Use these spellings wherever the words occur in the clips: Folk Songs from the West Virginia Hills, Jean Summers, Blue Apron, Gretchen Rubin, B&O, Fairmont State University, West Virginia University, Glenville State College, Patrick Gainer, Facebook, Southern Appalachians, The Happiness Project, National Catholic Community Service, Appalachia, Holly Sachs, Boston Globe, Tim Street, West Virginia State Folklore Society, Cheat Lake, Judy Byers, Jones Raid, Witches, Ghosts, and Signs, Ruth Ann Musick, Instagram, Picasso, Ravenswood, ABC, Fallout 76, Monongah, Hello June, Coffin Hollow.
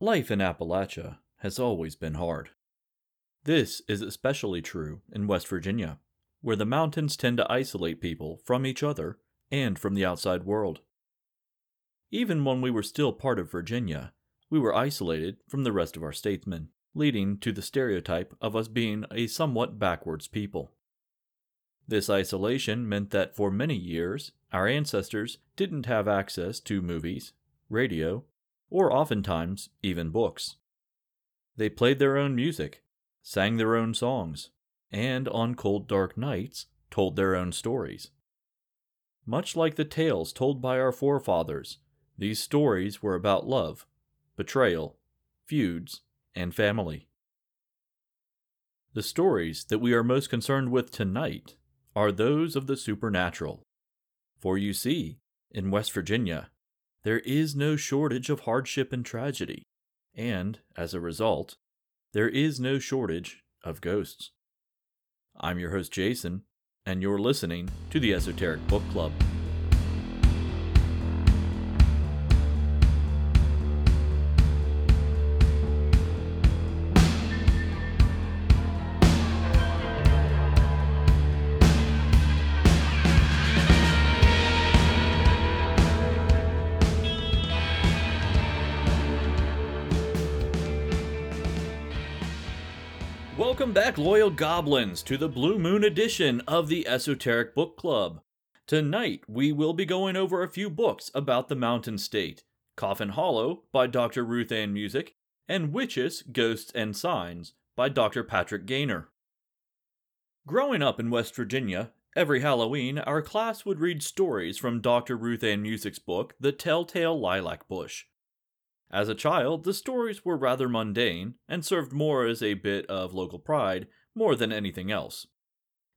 Life in Appalachia has always been hard. This is especially true in West Virginia, where the mountains tend to isolate people from each other and from the outside world. Even when we were still part of Virginia, we were isolated from the rest of our statesmen, leading to the stereotype of us being a somewhat backwards people. This isolation meant that for many years, our ancestors didn't have access to movies, radio, or oftentimes even books. They played their own music, sang their own songs, and on cold dark nights told their own stories. Much like the tales told by our forefathers, these stories were about love, betrayal, feuds, and family. The stories that we are most concerned with tonight are those of the supernatural. For you see, in West Virginia, there is no shortage of hardship and tragedy, and, as a result, there is no shortage of ghosts. I'm your host, Jason, and you're listening to the Esoteric Book Club. Welcome back, loyal goblins, to the Blue Moon edition of the Esoteric Book Club. Tonight, we will be going over a few books about the Mountain State: Coffin Hollow by Dr. Ruth Ann Musick, and Witches, Ghosts, and Signs by Dr. Patrick Gainer. Growing up in West Virginia, every Halloween, our class would read stories from Dr. Ruth Ann Musick's book, The Telltale Lilac Bush. As a child, the stories were rather mundane and served more as a bit of local pride more than anything else.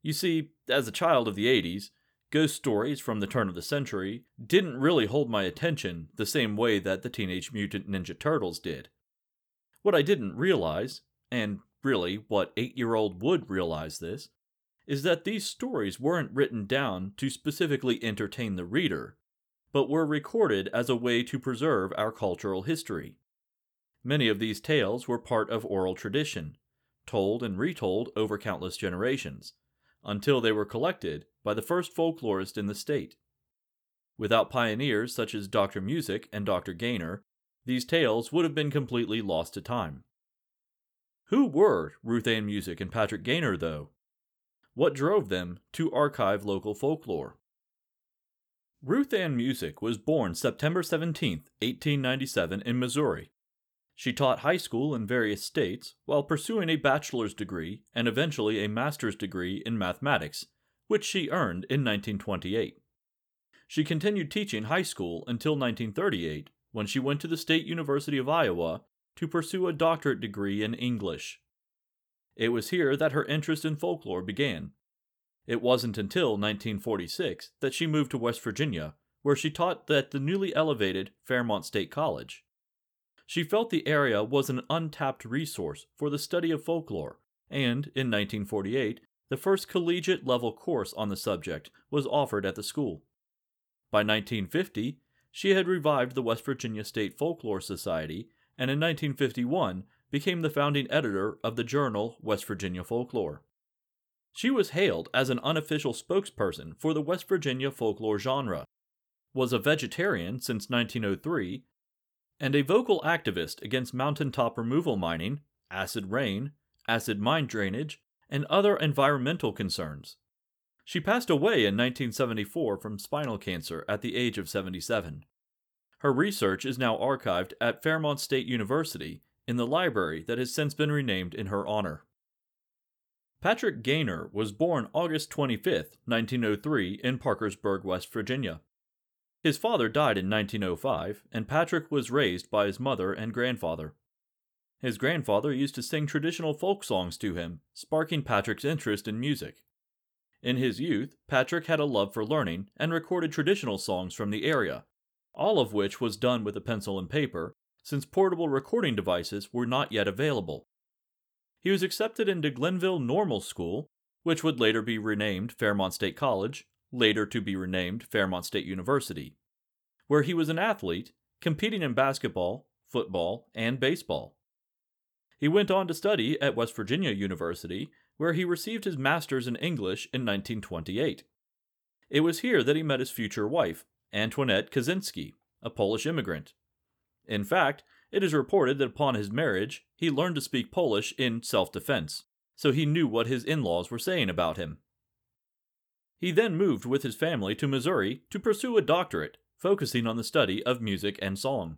You see, as a child of the 80s, ghost stories from the turn of the century didn't really hold my attention the same way that the Teenage Mutant Ninja Turtles did. What I didn't realize, and really what 8-year-old would realize this, is that these stories weren't written down to specifically entertain the reader, but were recorded as a way to preserve our cultural history. Many of these tales were part of oral tradition, told and retold over countless generations, until they were collected by the first folklorist in the state. Without pioneers such as Dr. Musick and Dr. Gainer, these tales would have been completely lost to time. Who were Ruth Ann Musick and Patrick Gainer, though? What drove them to archive local folklore? Ruth Ann Musick was born September 17, 1897 in Missouri. She taught high school in various states while pursuing a bachelor's degree and eventually a master's degree in mathematics, which she earned in 1928. She continued teaching high school until 1938, when she went to the State University of Iowa to pursue a doctorate degree in English. It was here that her interest in folklore began. It wasn't until 1946 that she moved to West Virginia, where she taught at the newly elevated Fairmont State College. She felt the area was an untapped resource for the study of folklore, and in 1948, the first collegiate-level course on the subject was offered at the school. By 1950, she had revived the West Virginia State Folklore Society, and in 1951 became the founding editor of the journal West Virginia Folklore. She was hailed as an unofficial spokesperson for the West Virginia folklore genre, was a vegetarian since 1903, and a vocal activist against mountaintop removal mining, acid rain, acid mine drainage, and other environmental concerns. She passed away in 1974 from spinal cancer at the age of 77. Her research is now archived at Fairmont State University in the library that has since been renamed in her honor. Patrick Gainer was born August 25, 1903, in Parkersburg, West Virginia. His father died in 1905, and Patrick was raised by his mother and grandfather. His grandfather used to sing traditional folk songs to him, sparking Patrick's interest in music. In his youth, Patrick had a love for learning and recorded traditional songs from the area, all of which was done with a pencil and paper, since portable recording devices were not yet available. He was accepted into Glenville Normal School, which would later be renamed Fairmont State College, later to be renamed Fairmont State University, where he was an athlete, competing in basketball, football, and baseball. He went on to study at West Virginia University, where he received his master's in English in 1928. It was here that he met his future wife, Antoinette Kaczynski, a Polish immigrant. In fact, it is reported that upon his marriage, he learned to speak Polish in self-defense, so he knew what his in-laws were saying about him. He then moved with his family to Missouri to pursue a doctorate, focusing on the study of music and song.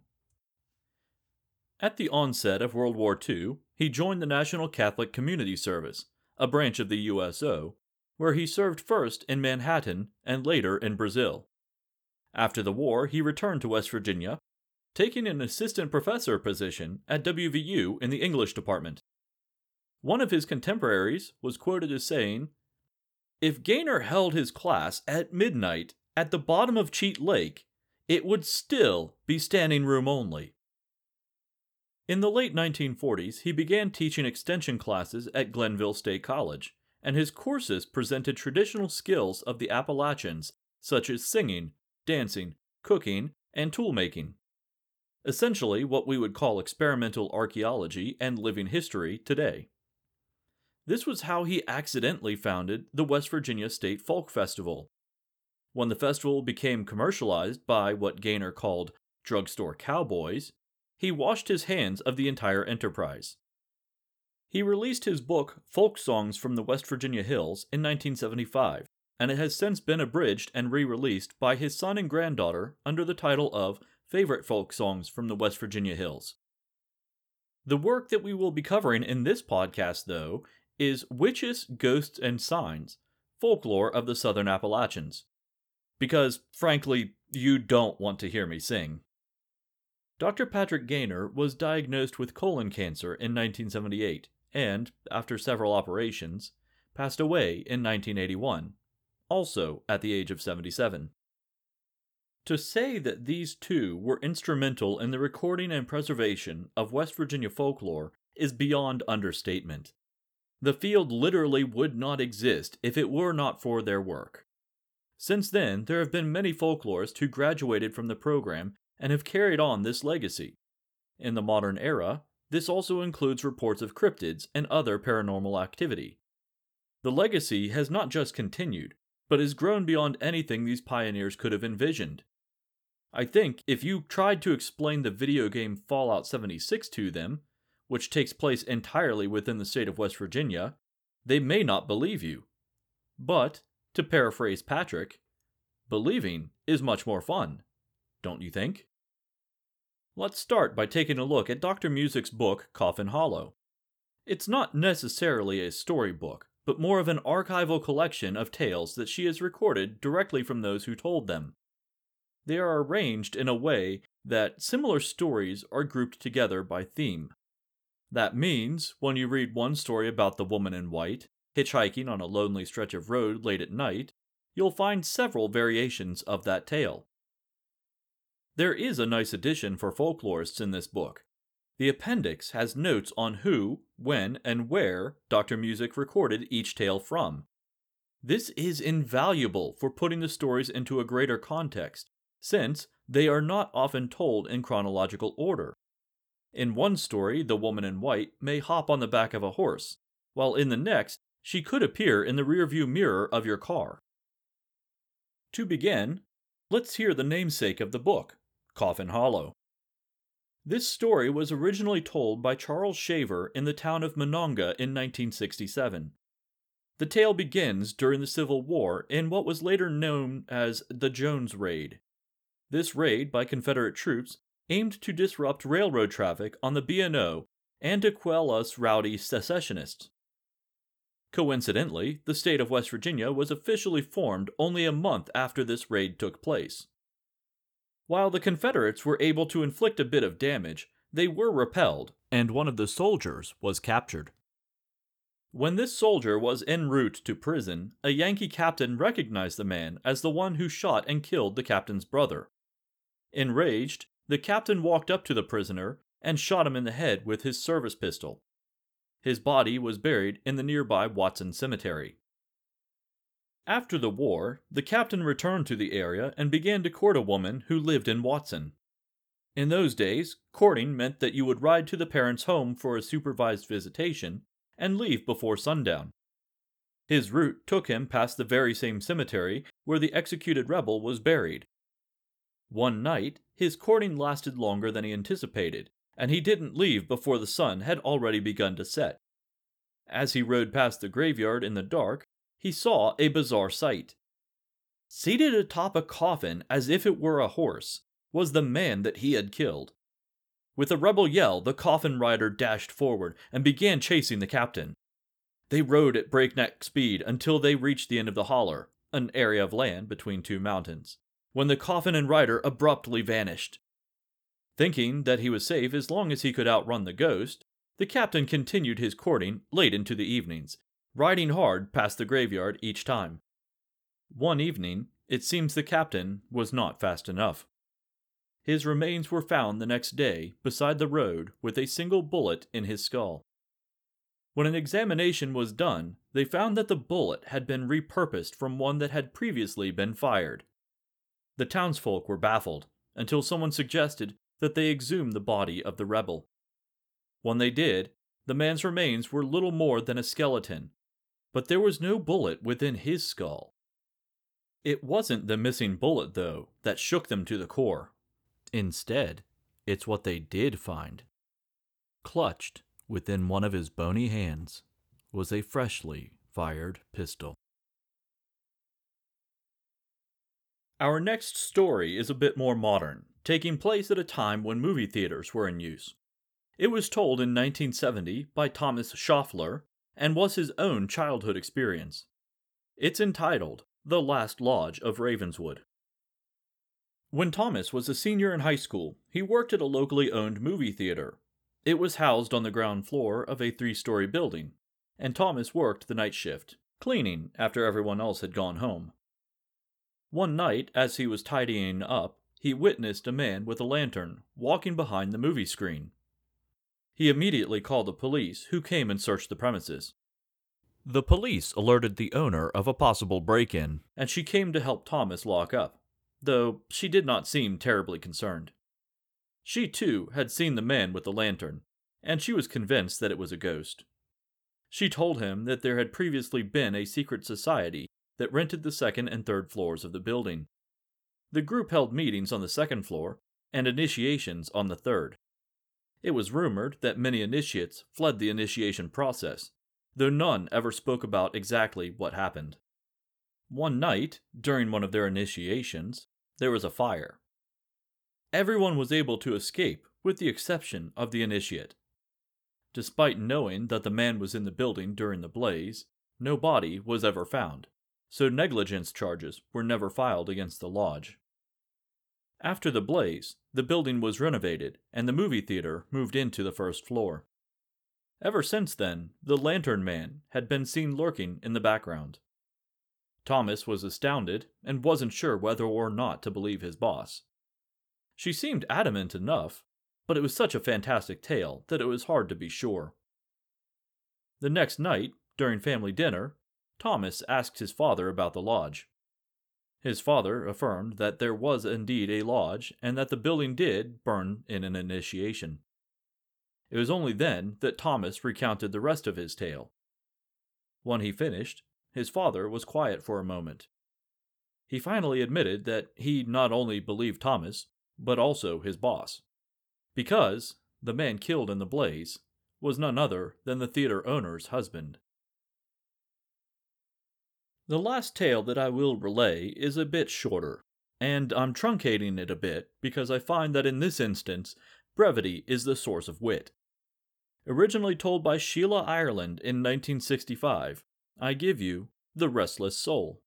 At the onset of World War II, he joined the National Catholic Community Service, a branch of the USO, where he served first in Manhattan and later in Brazil. After the war, he returned to West Virginia, taking an assistant professor position at WVU in the English department. One of his contemporaries was quoted as saying, "If Gainer held his class at midnight at the bottom of Cheat Lake, it would still be standing room only." In the late 1940s, he began teaching extension classes at Glenville State College, and his courses presented traditional skills of the Appalachians, such as singing, dancing, cooking, and tool-making. Essentially what we would call experimental archaeology and living history today. This was how he accidentally founded the West Virginia State Folk Festival. When the festival became commercialized by what Gainer called drugstore cowboys, he washed his hands of the entire enterprise. He released his book Folk Songs from the West Virginia Hills in 1975, and it has since been abridged and re-released by his son and granddaughter under the title of Favorite Folk Songs from the West Virginia Hills. The work that we will be covering in this podcast, though, is Witches, Ghosts, and Signs, Folklore of the Southern Appalachians. Because, frankly, you don't want to hear me sing. Dr. Patrick Gainer was diagnosed with colon cancer in 1978 and, after several operations, passed away in 1981, also at the age of 77. To say that these two were instrumental in the recording and preservation of West Virginia folklore is beyond understatement. The field literally would not exist if it were not for their work. Since then, there have been many folklorists who graduated from the program and have carried on this legacy. In the modern era, this also includes reports of cryptids and other paranormal activity. The legacy has not just continued, but has grown beyond anything these pioneers could have envisioned. I think if you tried to explain the video game Fallout 76 to them, which takes place entirely within the state of West Virginia, they may not believe you. But, to paraphrase Patrick, believing is much more fun, don't you think? Let's start by taking a look at Dr. Musick's book, Coffin Hollow. It's not necessarily a storybook, but more of an archival collection of tales that she has recorded directly from those who told them. They are arranged in a way that similar stories are grouped together by theme. That means, when you read one story about the woman in white, hitchhiking on a lonely stretch of road late at night, you'll find several variations of that tale. There is a nice addition for folklorists in this book. The appendix has notes on who, when, and where Dr. Musick recorded each tale from. This is invaluable for putting the stories into a greater context, since they are not often told in chronological order. In one story, the woman in white may hop on the back of a horse, while in the next, she could appear in the rearview mirror of your car. To begin, let's hear the namesake of the book, Coffin Hollow. This story was originally told by Charles Shaver in the town of Monongah in 1967. The tale begins during the Civil War in what was later known as the Jones Raid. This raid by Confederate troops aimed to disrupt railroad traffic on the B&O and to quell us rowdy secessionists. Coincidentally, the state of West Virginia was officially formed only a month after this raid took place. While the Confederates were able to inflict a bit of damage, they were repelled, and one of the soldiers was captured. When this soldier was en route to prison, a Yankee captain recognized the man as the one who shot and killed the captain's brother. Enraged, the captain walked up to the prisoner and shot him in the head with his service pistol. His body was buried in the nearby Watson Cemetery. After the war, the captain returned to the area and began to court a woman who lived in Watson. In those days, courting meant that you would ride to the parents' home for a supervised visitation and leave before sundown. His route took him past the very same cemetery where the executed rebel was buried. One night, his courting lasted longer than he anticipated, and he didn't leave before the sun had already begun to set. As he rode past the graveyard in the dark, he saw a bizarre sight. Seated atop a coffin as if it were a horse was the man that he had killed. With a rebel yell, the coffin rider dashed forward and began chasing the captain. They rode at breakneck speed until they reached the end of the holler, an area of land between two mountains, when the coffin and rider abruptly vanished. Thinking that he was safe as long as he could outrun the ghost, the captain continued his courting late into the evenings, riding hard past the graveyard each time. One evening, it seems the captain was not fast enough. His remains were found the next day beside the road with a single bullet in his skull. When an examination was done, they found that the bullet had been repurposed from one that had previously been fired. The townsfolk were baffled until someone suggested that they exhume the body of the rebel. When they did, the man's remains were little more than a skeleton, but there was no bullet within his skull. It wasn't the missing bullet, though, that shook them to the core. Instead, it's what they did find. Clutched within one of his bony hands was a freshly fired pistol. Our next story is a bit more modern, taking place at a time when movie theaters were in use. It was told in 1970 by Thomas Schauffler and was his own childhood experience. It's entitled The Last Lodge of Ravenswood. When Thomas was a senior in high school, he worked at a locally owned movie theater. It was housed on the ground floor of a 3-story building, and Thomas worked the night shift, cleaning after everyone else had gone home. One night, as he was tidying up, he witnessed a man with a lantern walking behind the movie screen. He immediately called the police, who came and searched the premises. The police alerted the owner of a possible break-in, and she came to help Thomas lock up, though she did not seem terribly concerned. She, too, had seen the man with the lantern, and she was convinced that it was a ghost. She told him that there had previously been a secret society that rented the second and third floors of the building. The group held meetings on the second floor and initiations on the third. It was rumored that many initiates fled the initiation process, though none ever spoke about exactly what happened. One night, during one of their initiations, there was a fire. Everyone was able to escape, with the exception of the initiate. Despite knowing that the man was in the building during the blaze, no body was ever found, so negligence charges were never filed against the lodge. After the blaze, the building was renovated and the movie theater moved into the first floor. Ever since then, the lantern man had been seen lurking in the background. Thomas was astounded and wasn't sure whether or not to believe his boss. She seemed adamant enough, but it was such a fantastic tale that it was hard to be sure. The next night, during family dinner, Thomas asked his father about the lodge. His father affirmed that there was indeed a lodge and that the building did burn in an initiation. It was only then that Thomas recounted the rest of his tale. When he finished, his father was quiet for a moment. He finally admitted that he not only believed Thomas, but also his boss, because the man killed in the blaze was none other than the theater owner's husband. The last tale that I will relay is a bit shorter, and I'm truncating it a bit because I find that in this instance, brevity is the source of wit. Originally told by Sheila Ireland in 1965, I give you The Restless Soul.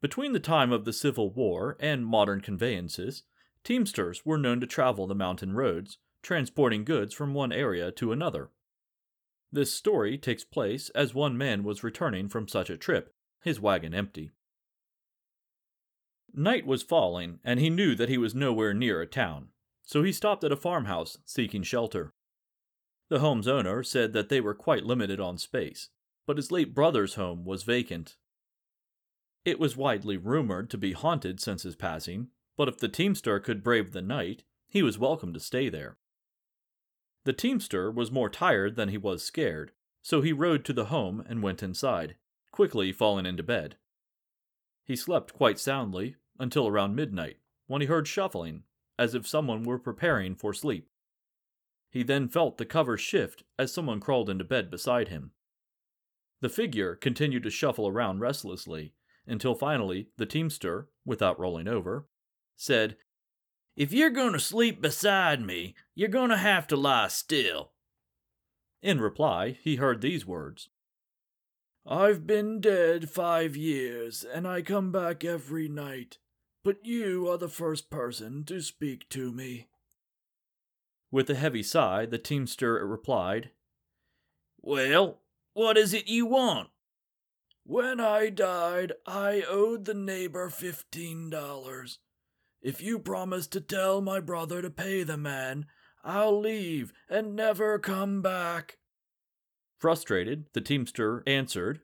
Between the time of the Civil War and modern conveyances, teamsters were known to travel the mountain roads, transporting goods from one area to another. This story takes place as one man was returning from such a trip, his wagon empty. Night was falling, and he knew that he was nowhere near a town, so he stopped at a farmhouse seeking shelter. The home's owner said that they were quite limited on space, but his late brother's home was vacant. It was widely rumored to be haunted since his passing, but if the teamster could brave the night, he was welcome to stay there. The teamster was more tired than he was scared, so he rode to the home and went inside, quickly falling into bed. He slept quite soundly until around midnight, when he heard shuffling, as if someone were preparing for sleep. He then felt the cover shift as someone crawled into bed beside him. The figure continued to shuffle around restlessly, until finally the teamster, without rolling over, said, "If you're going to sleep beside me, you're going to have to lie still." In reply, he heard these words, "I've been dead 5 years, and I come back every night, but you are the first person to speak to me." With a heavy sigh, the teamster replied, "Well, what is it you want?" "When I died, I owed the neighbor $15. If you promise to tell my brother to pay the man, I'll leave and never come back." Frustrated, the teamster answered,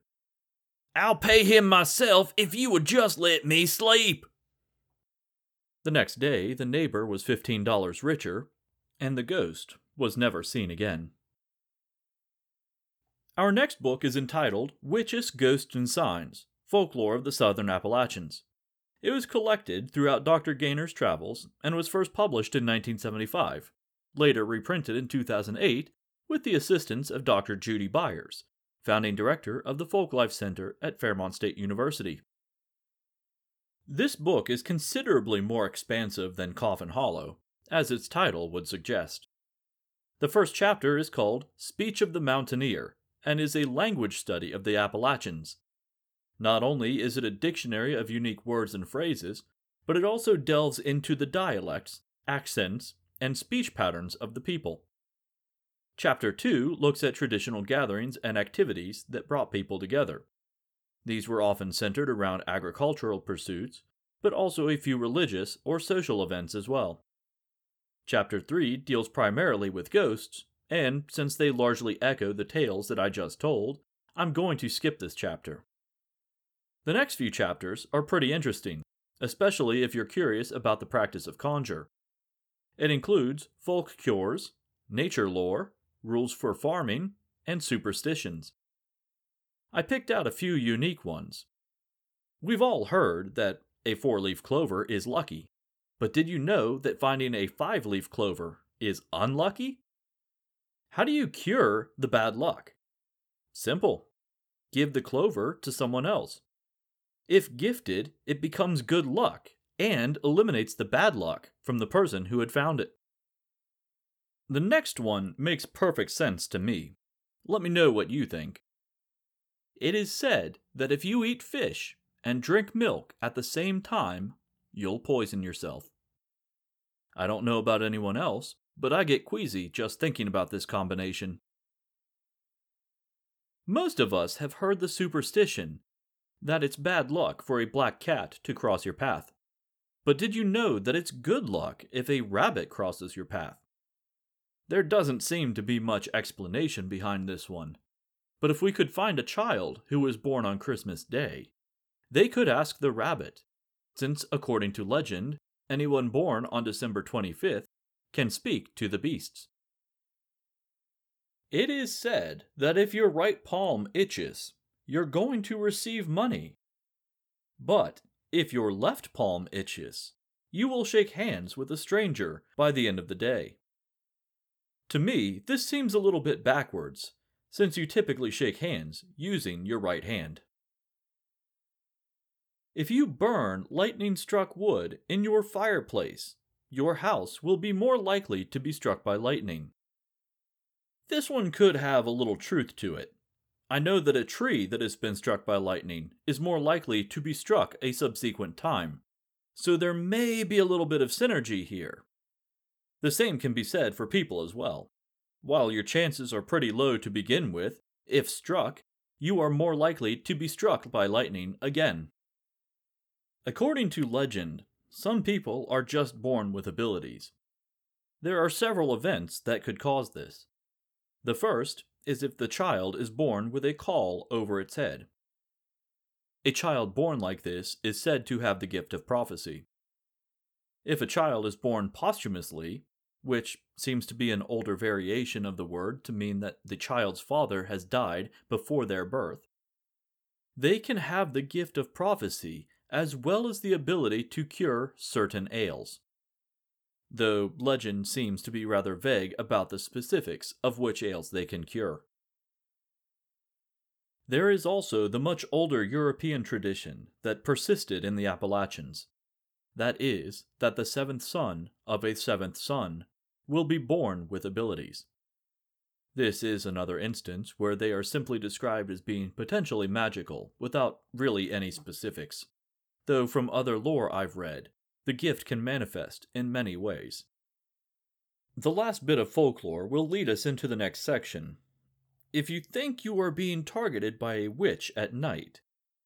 "I'll pay him myself if you would just let me sleep." The next day, the neighbor was $15 richer, and the ghost was never seen again. Our next book is entitled Witches, Ghosts, and Signs, Folklore of the Southern Appalachians. It was collected throughout Dr. Gainer's travels and was first published in 1975, later reprinted in 2008 with the assistance of Dr. Judy Byers, founding director of the Folklife Center at Fairmont State University. This book is considerably more expansive than Coffin Hollow, as its title would suggest. The first chapter is called Speech of the Mountaineer and is a language study of the Appalachians. Not only is it a dictionary of unique words and phrases, but it also delves into the dialects, accents, and speech patterns of the people. Chapter 2 looks at traditional gatherings and activities that brought people together. These were often centered around agricultural pursuits, but also a few religious or social events as well. Chapter 3 deals primarily with ghosts, and since they largely echo the tales that I just told, I'm going to skip this chapter. The next few chapters are pretty interesting, especially if you're curious about the practice of conjure. It includes folk cures, nature lore, rules for farming, and superstitions. I picked out a few unique ones. We've all heard that a 4-leaf clover is lucky, but did you know that finding a 5-leaf clover is unlucky? How do you cure the bad luck? Simple. Give the clover to someone else. If gifted, it becomes good luck and eliminates the bad luck from the person who had found it. The next one makes perfect sense to me. Let me know what you think. It is said that if you eat fish and drink milk at the same time, you'll poison yourself. I don't know about anyone else, but I get queasy just thinking about this combination. Most of us have heard the superstition that it's bad luck for a black cat to cross your path. But did you know that it's good luck if a rabbit crosses your path? There doesn't seem to be much explanation behind this one, but if we could find a child who was born on Christmas Day, they could ask the rabbit, since according to legend, anyone born on December 25th can speak to the beasts. It is said that if your right palm itches, you're going to receive money. But if your left palm itches, you will shake hands with a stranger by the end of the day. To me, this seems a little bit backwards, since you typically shake hands using your right hand. If you burn lightning-struck wood in your fireplace, your house will be more likely to be struck by lightning. This one could have a little truth to it. I know that a tree that has been struck by lightning is more likely to be struck a subsequent time, so there may be a little bit of synergy here. The same can be said for people as well. While your chances are pretty low to begin with, if struck, you are more likely to be struck by lightning again. According to legend, some people are just born with abilities. There are several events that could cause this. The first is if the child is born with a caul over its head. A child born like this is said to have the gift of prophecy. If a child is born posthumously, which seems to be an older variation of the word to mean that the child's father has died before their birth, they can have the gift of prophecy as well as the ability to cure certain ails, though legend seems to be rather vague about the specifics of which ails they can cure. There is also the much older European tradition that persisted in the Appalachians. That is, that the seventh son of a seventh son will be born with abilities. This is another instance where they are simply described as being potentially magical without really any specifics, though from other lore I've read, the gift can manifest in many ways. The last bit of folklore will lead us into the next section. If you think you are being targeted by a witch at night,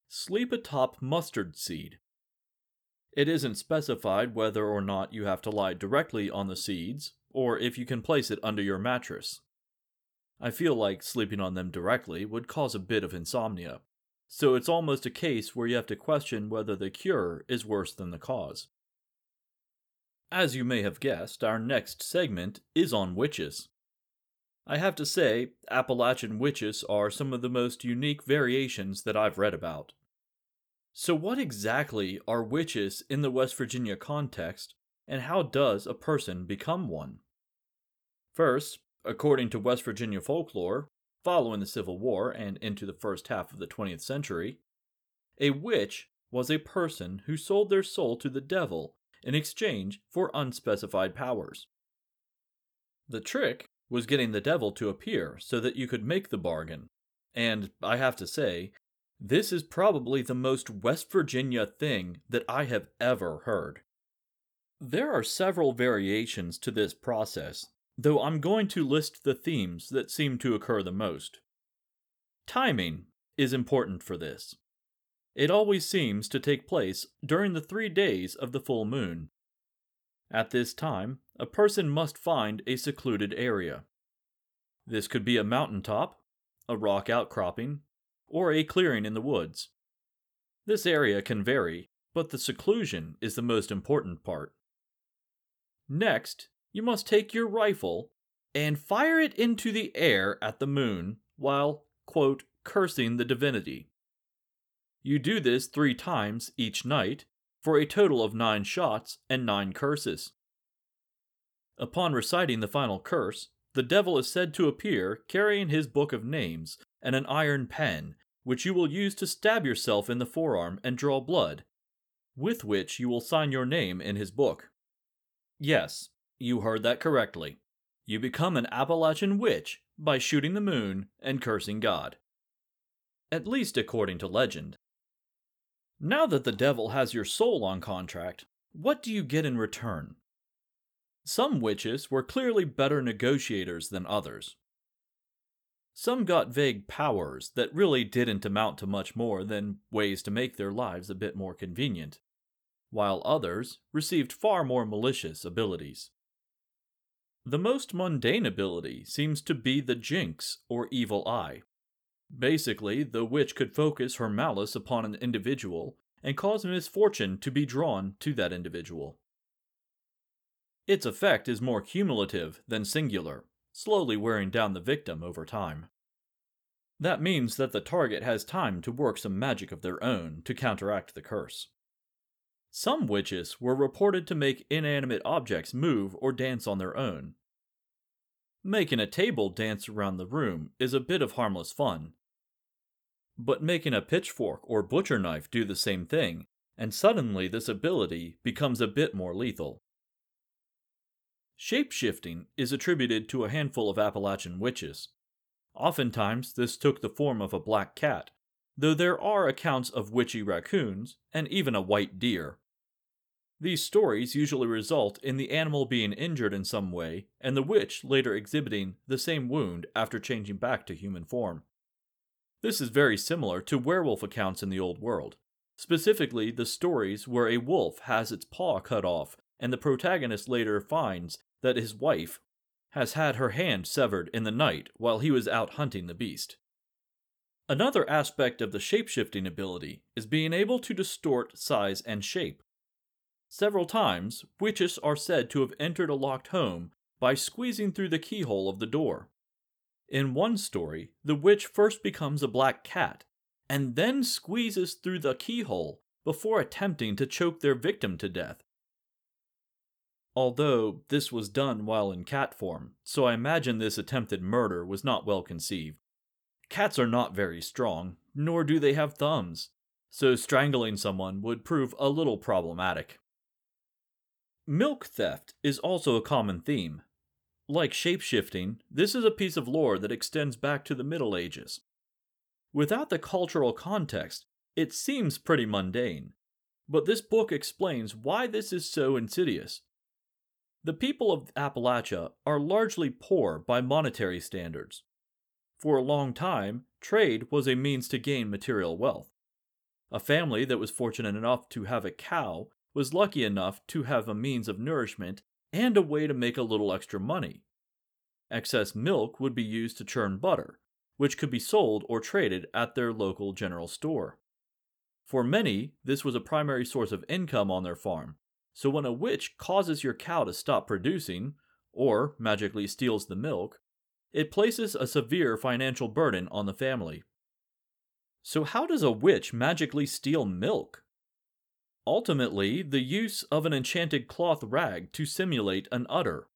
sleep atop mustard seed. It isn't specified whether or not you have to lie directly on the seeds, or if you can place it under your mattress. I feel like sleeping on them directly would cause a bit of insomnia, so it's almost a case where you have to question whether the cure is worse than the cause. As you may have guessed, our next segment is on witches. I have to say, Appalachian witches are some of the most unique variations that I've read about. So what exactly are witches in the West Virginia context, and how does a person become one? First, according to West Virginia folklore, following the Civil War and into the first half of the 20th century, a witch was a person who sold their soul to the devil in exchange for unspecified powers. The trick was getting the devil to appear so that you could make the bargain, and I have to say, this is probably the most West Virginia thing that I have ever heard. There are several variations to this process, though I'm going to list the themes that seem to occur the most. Timing is important for this. It always seems to take place during the 3 days of the full moon. At this time, a person must find a secluded area. This could be a mountaintop, a rock outcropping, or a clearing in the woods. This area can vary, but the seclusion is the most important part. Next, you must take your rifle and fire it into the air at the moon while, quote, cursing the divinity. You do this 3 times each night for a total of 9 shots and 9 curses. Upon reciting the final curse, the devil is said to appear carrying his book of names and an iron pen, which you will use to stab yourself in the forearm and draw blood, with which you will sign your name in his book. Yes, you heard that correctly. You become an Appalachian witch by shooting the moon and cursing God. At least according to legend. Now that the devil has your soul on contract, what do you get in return? Some witches were clearly better negotiators than others. Some got vague powers that really didn't amount to much more than ways to make their lives a bit more convenient, while others received far more malicious abilities. The most mundane ability seems to be the jinx, or evil eye. Basically, the witch could focus her malice upon an individual and cause misfortune to be drawn to that individual. Its effect is more cumulative than singular, slowly wearing down the victim over time. That means that the target has time to work some magic of their own to counteract the curse. Some witches were reported to make inanimate objects move or dance on their own. Making a table dance around the room is a bit of harmless fun, but making a pitchfork or butcher knife do the same thing, and suddenly this ability becomes a bit more lethal. Shapeshifting is attributed to a handful of Appalachian witches. Oftentimes, this took the form of a black cat, though there are accounts of witchy raccoons and even a white deer. These stories usually result in the animal being injured in some way and the witch later exhibiting the same wound after changing back to human form. This is very similar to werewolf accounts in the Old World, specifically the stories where a wolf has its paw cut off and the protagonist later finds that his wife has had her hand severed in the night while he was out hunting the beast. Another aspect of the shapeshifting ability is being able to distort size and shape. Several times, witches are said to have entered a locked home by squeezing through the keyhole of the door. In one story, the witch first becomes a black cat, and then squeezes through the keyhole before attempting to choke their victim to death. Although this was done while in cat form, so I imagine this attempted murder was not well conceived. Cats are not very strong, nor do they have thumbs, so strangling someone would prove a little problematic. Milk theft is also a common theme. Like shape-shifting, this is a piece of lore that extends back to the Middle Ages. Without the cultural context, it seems pretty mundane, but this book explains why this is so insidious. The people of Appalachia are largely poor by monetary standards. For a long time, trade was a means to gain material wealth. A family that was fortunate enough to have a cow was lucky enough to have a means of nourishment and a way to make a little extra money. Excess milk would be used to churn butter, which could be sold or traded at their local general store. For many, this was a primary source of income on their farm, so when a witch causes your cow to stop producing, or magically steals the milk, it places a severe financial burden on the family. So how does a witch magically steal milk? Ultimately, the use of an enchanted cloth rag to simulate an udder.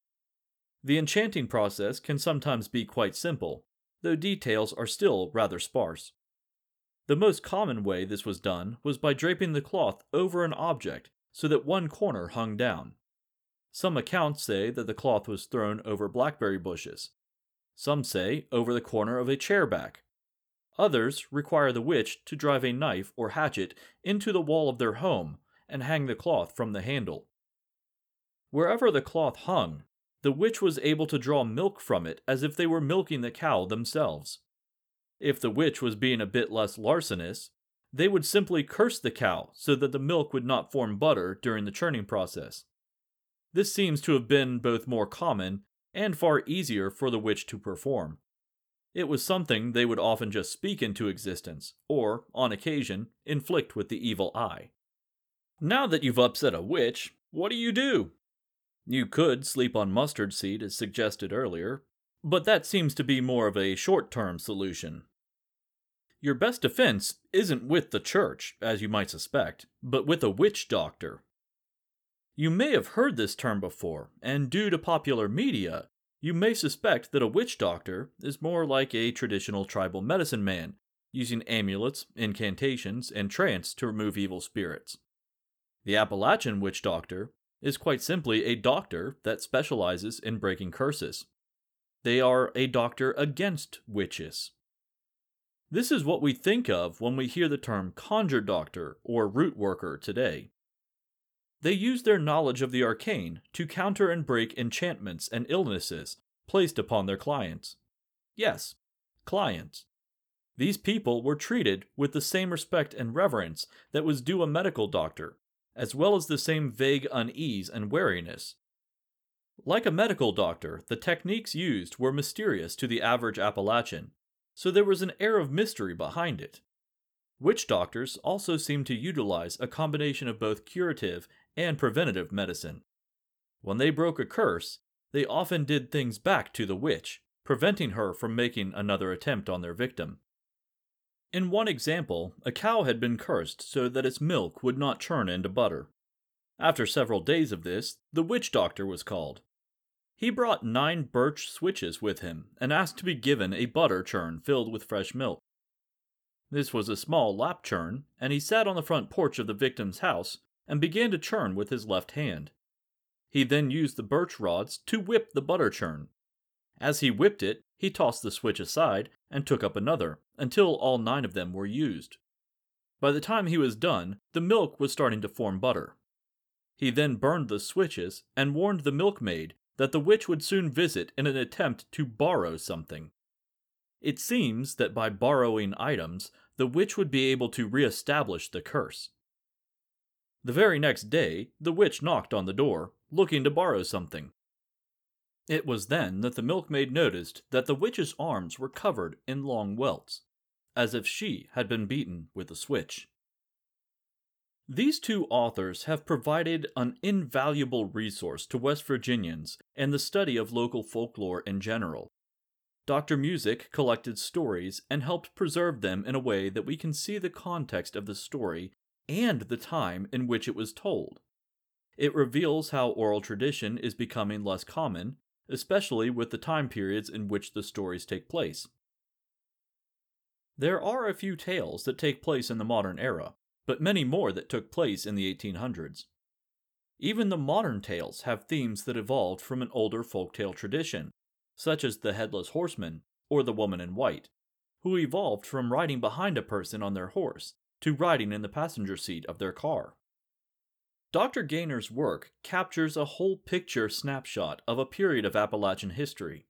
The enchanting process can sometimes be quite simple, though details are still rather sparse. The most common way this was done was by draping the cloth over an object so that one corner hung down. Some accounts say that the cloth was thrown over blackberry bushes. Some say over the corner of a chairback. Others require the witch to drive a knife or hatchet into the wall of their home and hang the cloth from the handle. Wherever the cloth hung, the witch was able to draw milk from it as if they were milking the cow themselves. If the witch was being a bit less larcenous, they would simply curse the cow so that the milk would not form butter during the churning process. This seems to have been both more common and far easier for the witch to perform. It was something they would often just speak into existence, or, on occasion, inflict with the evil eye. Now that you've upset a witch, what do? You could sleep on mustard seed as suggested earlier, but that seems to be more of a short-term solution. Your best defense isn't with the church, as you might suspect, but with a witch doctor. You may have heard this term before, and due to popular media, you may suspect that a witch doctor is more like a traditional tribal medicine man, using amulets, incantations, and trance to remove evil spirits. The Appalachian witch doctor is quite simply a doctor that specializes in breaking curses. They are a doctor against witches. This is what we think of when we hear the term conjure doctor or root worker today. They use their knowledge of the arcane to counter and break enchantments and illnesses placed upon their clients. Yes, clients. These people were treated with the same respect and reverence that was due a medical doctor, as well as the same vague unease and wariness. Like a medical doctor, the techniques used were mysterious to the average Appalachian, so there was an air of mystery behind it. Witch doctors also seemed to utilize a combination of both curative and preventative medicine. When they broke a curse, they often did things back to the witch, preventing her from making another attempt on their victim. In one example, a cow had been cursed so that its milk would not churn into butter. After several days of this, the witch doctor was called. He brought 9 birch switches with him and asked to be given a butter churn filled with fresh milk. This was a small lap churn, and he sat on the front porch of the victim's house and began to churn with his left hand. He then used the birch rods to whip the butter churn. As he whipped it, he tossed the switch aside and took up another, until all 9 of them were used. By the time he was done, the milk was starting to form butter. He then burned the switches and warned the milkmaid that the witch would soon visit in an attempt to borrow something. It seems that by borrowing items, the witch would be able to re-establish the curse. The very next day, the witch knocked on the door, looking to borrow something. It was then that the milkmaid noticed that the witch's arms were covered in long welts, as if she had been beaten with a switch. These two authors have provided an invaluable resource to West Virginians and the study of local folklore in general. Dr. Musick collected stories and helped preserve them in a way that we can see the context of the story and the time in which it was told. It reveals how oral tradition is becoming less common, especially with the time periods in which the stories take place. There are a few tales that take place in the modern era, but many more that took place in the 1800s. Even the modern tales have themes that evolved from an older folktale tradition, such as the Headless Horseman or the Woman in White, who evolved from riding behind a person on their horse to riding in the passenger seat of their car. Dr. Gainer's work captures a whole picture snapshot of a period of Appalachian history.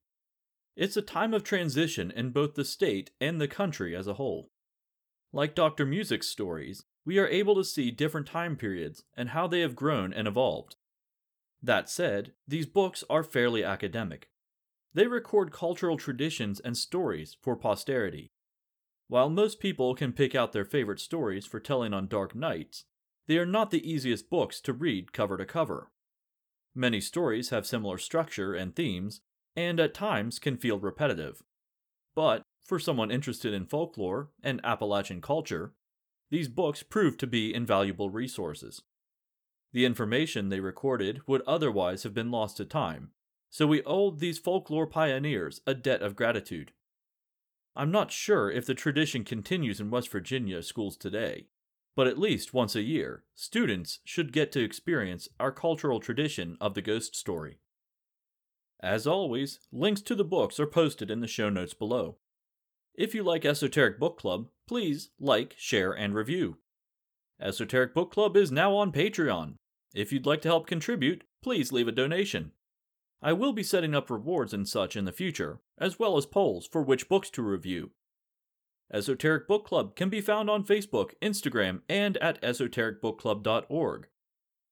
It's a time of transition in both the state and the country as a whole. Like Dr. Musick's stories, we are able to see different time periods and how they have grown and evolved. That said, these books are fairly academic. They record cultural traditions and stories for posterity. While most people can pick out their favorite stories for telling on dark nights, they are not the easiest books to read cover to cover. Many stories have similar structure and themes, and at times can feel repetitive. But, for someone interested in folklore and Appalachian culture, these books prove to be invaluable resources. The information they recorded would otherwise have been lost to time, so we owe these folklore pioneers a debt of gratitude. I'm not sure if the tradition continues in West Virginia schools today, but at least once a year, students should get to experience our cultural tradition of the ghost story. As always, links to the books are posted in the show notes below. If you like Esoteric Book Club, please like, share, and review. Esoteric Book Club is now on Patreon. If you'd like to help contribute, please leave a donation. I will be setting up rewards and such in the future, as well as polls for which books to review. Esoteric Book Club can be found on Facebook, Instagram, and at esotericbookclub.org.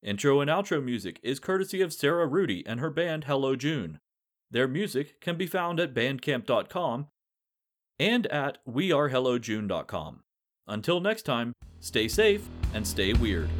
Intro and outro music is courtesy of Sarah Rudy and her band Hello June. Their music can be found at bandcamp.com and at wearehellojune.com. Until next time, stay safe and stay weird.